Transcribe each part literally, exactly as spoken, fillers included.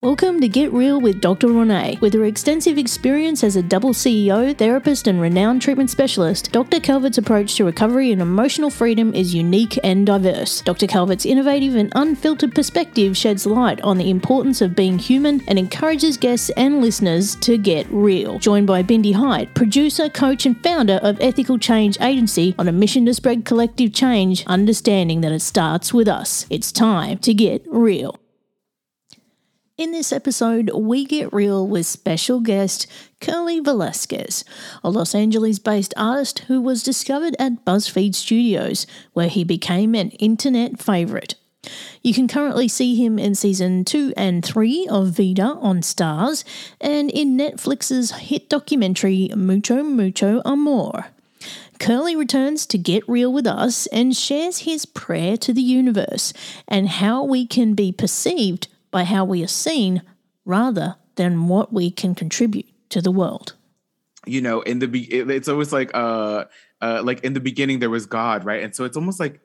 Welcome to Get Real with Doctor Ronay. With her extensive experience as a double C E O, therapist and renowned treatment specialist, Doctor Calvert's approach to recovery and emotional freedom is unique and diverse. Doctor Calvert's innovative and unfiltered perspective sheds light on the importance of being human and encourages guests and listeners to get real. Joined by Bindi Hyde, producer, coach and founder of Ethical Change Agency, on a mission to spread collective change, understanding that it starts with us. It's time to get real. In this episode, we get real with special guest Curly Velasquez, a Los Angeles-based artist who was discovered at BuzzFeed Studios, where he became an internet favourite. You can currently see him in season two and three of Vida on Starz and in Netflix's hit documentary Mucho Mucho Amor. Curly returns to Get Real with us and shares his prayer to the universe and how we can be perceived by how we are seen rather than what we can contribute to the world. You know, in the be- it's always like, uh, uh, like in the beginning there was God, right? And so it's almost like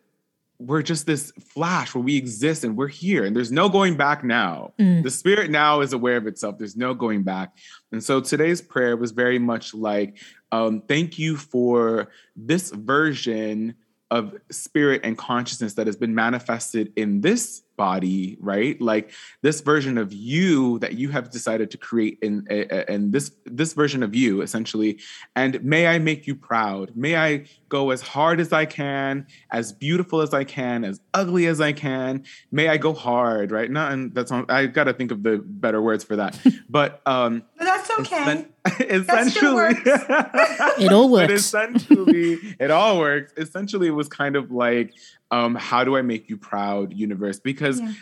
we're just this flash where we exist and we're here and there's no going back now. Mm. The spirit now is aware of itself. There's no going back. And so today's prayer was very much like, um, thank you for this version of spirit and consciousness that has been manifested in this body, right? Like this version of you that you have decided to create in, and this, this version of you essentially. And may I make you proud. May I go as hard as I can, as beautiful as I can, as ugly as I can. May I go hard, right? Not, and that's on, I got to think of the better words for that, but, um, but that's okay. Essentially, that still works. It all works. But essentially, it all works. Essentially, it was kind of like, Um, how do I make you proud, universe? Because yeah.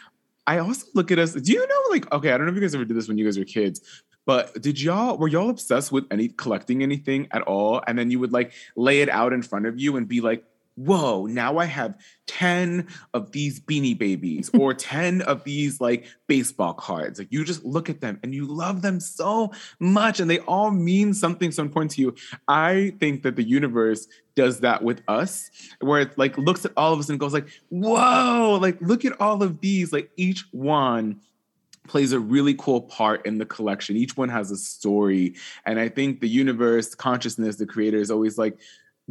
I also look at us, do you know, like, okay, I don't know if you guys ever did this when you guys were kids, but did y'all, were y'all obsessed with any collecting anything at all? And then you would like lay it out in front of you and be like, whoa, now I have ten of these Beanie Babies or ten of these like baseball cards. Like you just look at them and you love them so much and they all mean something, some point to you. I think that the universe does that with us, where it like looks at all of us and goes like, whoa, like look at all of these, like each one plays a really cool part in the collection. Each one has a story. And I think the universe, consciousness, the creator is always like,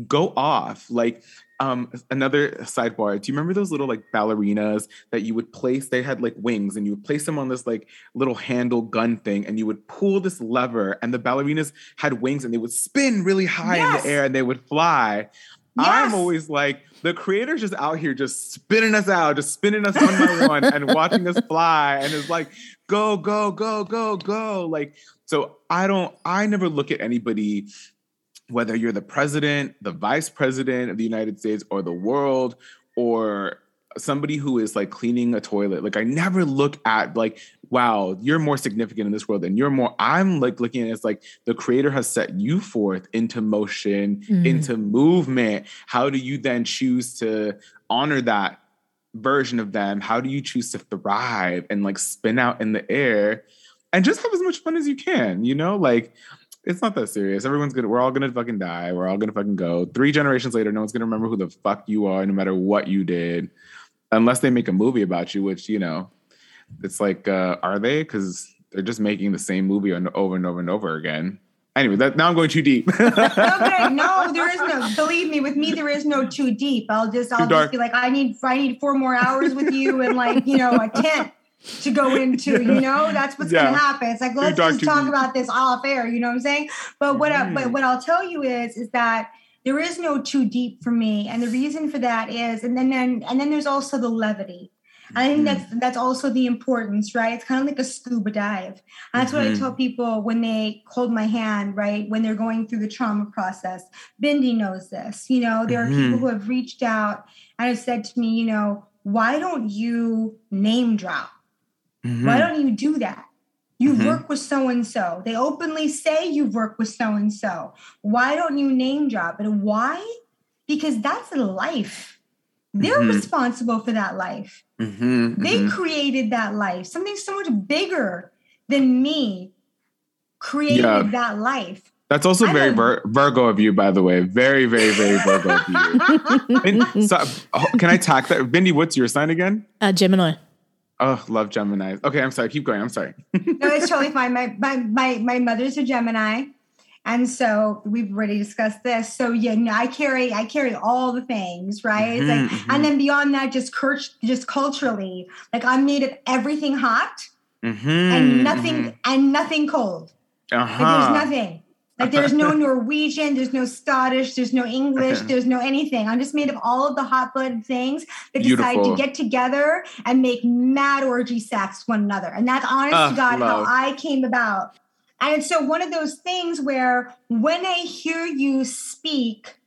go off. Like um, another sidebar, do you remember those little like ballerinas that you would place? They had like wings and you would place them on this like little handle gun thing and you would pull this lever and the ballerinas had wings and they would spin really high yes. in the air and they would fly. Yes. I'm always like, the creator's just out here just spinning us out, just spinning us one by one and watching us fly. And it's like, go, go, go, go, go. Like, so I don't, I never look at anybody, whether you're the president, the vice president of the United States or the world, or somebody who is like cleaning a toilet. Like I never look at like, wow, you're more significant in this world and you're more, I'm like looking at it as like the creator has set you forth into motion, mm. into movement. How do you then choose to honor that version of them? How do you choose to thrive and like spin out in the air and just have as much fun as you can, you know, like, it's not that serious. Everyone's gonna, we're all gonna fucking die. We're all gonna fucking go. Three generations later, no one's gonna remember who the fuck you are, no matter what you did. Unless they make a movie about you, which, you know, it's like, uh, are they? Because they're just making the same movie over and over and over again. Anyway, that, now I'm going too deep. Okay, no, there is no, believe me, with me, there is no too deep. I'll just, I'll just be like, I need, I need four more hours with you and like, you know, I can't. To go into, yeah. you know, that's what's yeah. going to happen. It's like, let's just talk about this off air. You know what I'm saying? But what, mm. I, but what I'll tell you is, is that there is no too deep for me. And the reason for that is, and then, then and then there's also the levity. And I think mm. that's, that's also the importance, right? It's kind of like a scuba dive. And that's mm-hmm. what I tell people when they hold my hand, right? When they're going through the trauma process, Bindi knows this, you know, there are mm-hmm. people who have reached out and have said to me, you know, why don't you name drop? Mm-hmm. Why don't you do that? You've mm-hmm. worked with so-and-so. They openly say you've worked with so-and-so. Why don't you name drop? And why? Because that's a life. They're mm-hmm. responsible for that life. Mm-hmm. They mm-hmm. created that life. Something so much bigger than me created yeah. that life. That's also I very Vir- Virgo of you, by the way. Very, very, very Virgo of you. So, oh, can I tack that? Bindi, what's your sign again? Uh, Gemini. Oh, love Gemini. Okay, I'm sorry. Keep going. I'm sorry. No, it's totally fine. My, my my my mother's a Gemini, and so we've already discussed this. So yeah, no, I carry I carry all the things, right? Mm-hmm, like, mm-hmm. And then beyond that, just cur- just culturally, like I'm made of everything hot mm-hmm, and nothing mm-hmm. and nothing cold. Uh-huh. Like, there's nothing. Like there's no Norwegian, there's no Scottish, there's no English, okay. there's no anything. I'm just made of all of the hot-blooded things that Beautiful. decide to get together and make mad orgy sex one another. And that's honest uh, to God love. how I came about. And so one of those things where when I hear you speak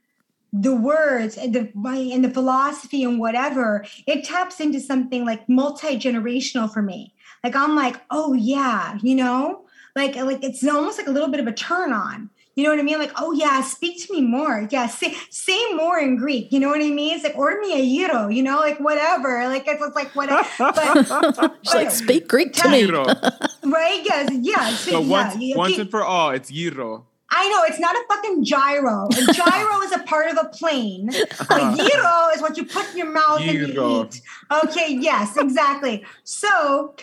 the words and the, and the philosophy and whatever, it taps into something like multi-generational for me. Like I'm like, oh yeah, you know? Like, like it's almost like a little bit of a turn on. You know what I mean? Like, oh, yeah, speak to me more. Yeah, say, say more in Greek. You know what I mean? It's like, order me a gyro, you know, like whatever. Like, it's, it's like, whatever. But, She's like, speak Greek to me. Right? Yes. Yeah. So, so once, yeah. once and for all, it's gyro. I know. It's not a fucking gyro. A gyro is a part of a plane. A gyro is what you put in your mouth gyro. and you eat. Okay. Yes, exactly. So...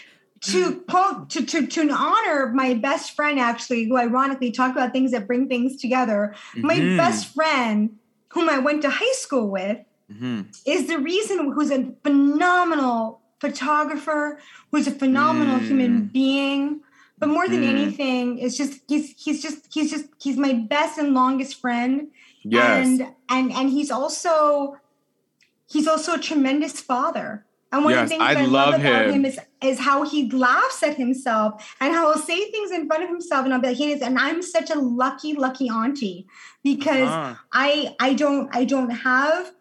To, to to to honor my best friend, actually, who ironically talked about things that bring things together. Mm-hmm. My best friend, whom I went to high school with, mm-hmm. is the reason who's a phenomenal photographer, who's a phenomenal mm. human being. But more than mm. anything, it's just he's he's just he's just he's my best and longest friend. Yes, and and and he's also he's also a tremendous father. And one yes, of the things I, I love, love about him, him is, is how he laughs at himself and how he'll say things in front of himself. And I'll be like, hey, and I'm such a lucky, lucky auntie because uh-huh. I I don't I don't have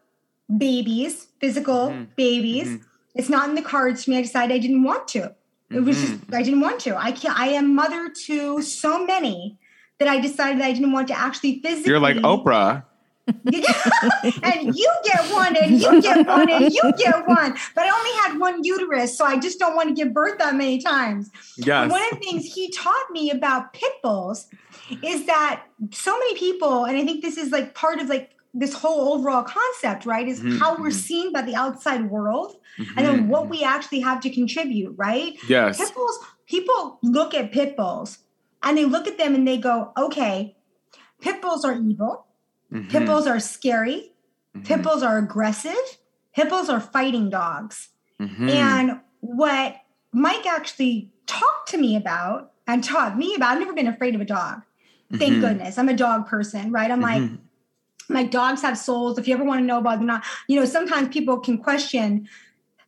babies, physical mm-hmm. babies. Mm-hmm. It's not in the cards for me. I decided I didn't want to. Mm-hmm. It was just I didn't want to. I can't I am mother to so many that I decided I didn't want to actually physically. You're like Oprah. And you get one, and you get one, and you get one. But I only had one uterus, so I just don't want to give birth that many times. Yes. One of the things he taught me about pit bulls is that so many people, and I think this is like part of like this whole overall concept, right, is mm-hmm. how we're seen by the outside world mm-hmm. and then what we actually have to contribute, right? Yes. Pit bulls, people look at pit bulls, and they look at them and they go, okay, pit bulls are evil. Mm-hmm. Pit bulls are scary. Mm-hmm. Pit bulls are aggressive. Pit bulls are fighting dogs. Mm-hmm. And what Mike actually talked to me about and taught me about, I've never been afraid of a dog. Thank mm-hmm. goodness. I'm a dog person, right? I'm mm-hmm. like, my dogs have souls. If you ever want to know about them, not, you know, sometimes people can question,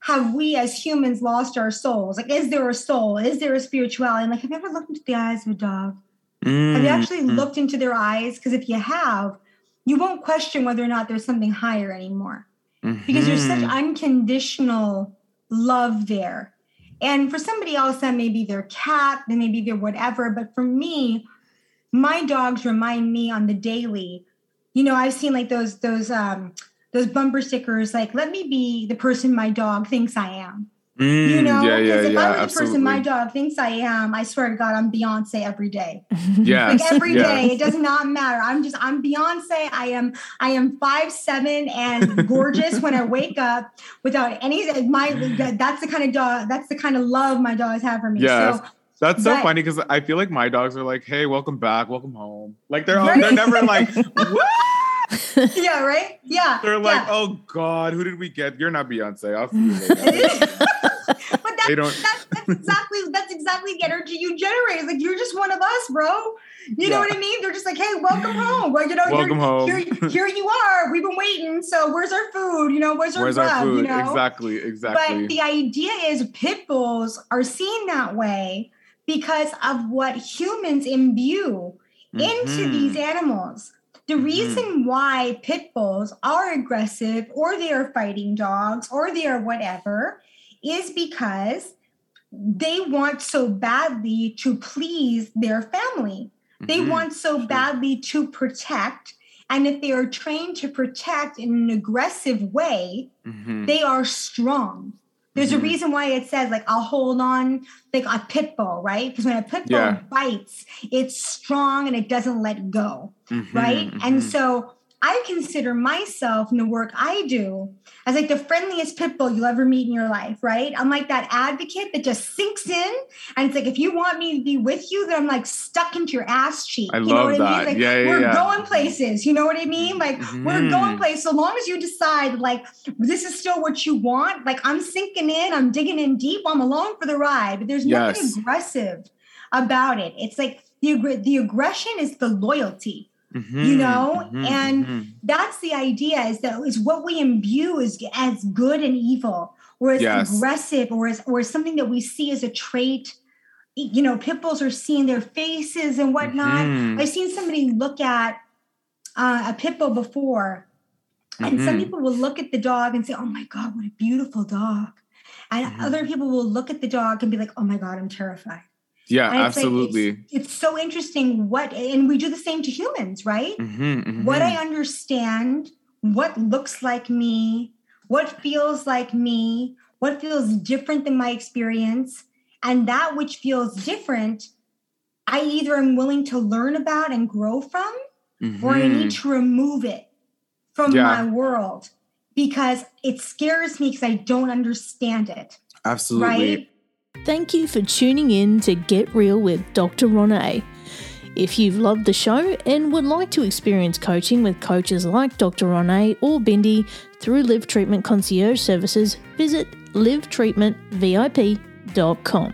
have we as humans lost our souls? Like, is there a soul? Is there a spirituality? And like, have you ever looked into the eyes of a dog? Mm-hmm. Have you actually looked into their eyes? Because if you have, you won't question whether or not there's something higher anymore mm-hmm. because there's such unconditional love there. And for somebody else, that may be their cat, that may be their whatever. But for me, my dogs remind me on the daily, you know, I've seen like those, those, um, those bumper stickers, like, let me be the person my dog thinks I am. Mm, you know, because yeah, yeah, if yeah, I'm the absolutely. person my dog thinks I am, I swear to God, I'm Beyonce every day. Yes, like every yes. day. It does not matter. I'm just, I'm Beyonce. I am, I am five seven and gorgeous when I wake up without any, my, that's the kind of dog, that's the kind of love my dogs have for me. Yes. So that's so but, funny because I feel like my dogs are like, hey, welcome back. Welcome home. Like they're, right? they're never like, what? Yeah, right? Yeah. They're like, yeah. oh God, who did we get? You're not Beyonce. I'll see you later. But that's, they don't... that's, that's exactly that's exactly the energy you generate. It's like you're just one of us, bro. You yeah. know what I mean? They're just like, hey, welcome home. Well, you know, welcome home. Here, here you are. We've been waiting. So where's our food? You know, where's our, where's club, our food? You know? Exactly, exactly. But the idea is pit bulls are seen that way because of what humans imbue mm-hmm. into these animals. The reason mm-hmm. why pit bulls are aggressive, or they are fighting dogs, or they are whatever, is because they want so badly to please their family. Mm-hmm. They want so sure. badly to protect. And if they are trained to protect in an aggressive way, mm-hmm. they are strong. There's mm-hmm. a reason why it says, like, I'll hold on, like a pit bull, right? Because when a pit bull yeah. bites, it's strong and it doesn't let go, mm-hmm, right? Mm-hmm. And so I consider myself and the work I do as like the friendliest pit bull you'll ever meet in your life, right? I'm like that advocate that just sinks in. And it's like, if you want me to be with you, then I'm like stuck into your ass cheek. I you love know what that. I mean? Like, yeah, yeah, we're yeah. going places. You know what I mean? Like mm-hmm. we're going places. So long as you decide like, this is still what you want. Like I'm sinking in, I'm digging in deep. I'm along for the ride, but there's yes. nothing aggressive about it. It's like the, the aggression is the loyalty. Mm-hmm, you know, mm-hmm, and mm-hmm. that's the idea, is that is what we imbue is as good and evil, or as yes. aggressive, or as or as something that we see as a trait. You know, pit bulls are seeing their faces and whatnot. Mm-hmm. I've seen somebody look at uh, a pit bull before, and mm-hmm. some people will look at the dog and say, "Oh my God, what a beautiful dog," and mm-hmm. other people will look at the dog and be like, "Oh my God, I'm terrified." Yeah, absolutely. Like, it's, it's so interesting what, and we do the same to humans, right? Mm-hmm, mm-hmm. What I understand, what looks like me, what feels like me, what feels different than my experience, and that which feels different, I either am willing to learn about and grow from, mm-hmm. or I need to remove it from yeah. my world because it scares me because I don't understand it. Absolutely. Right? Thank you for tuning in to Get Real with Doctor Ronay. If you've loved the show and would like to experience coaching with coaches like Doctor Ronay or Bindi through Live Treatment Concierge Services, visit live treatment v i p dot com.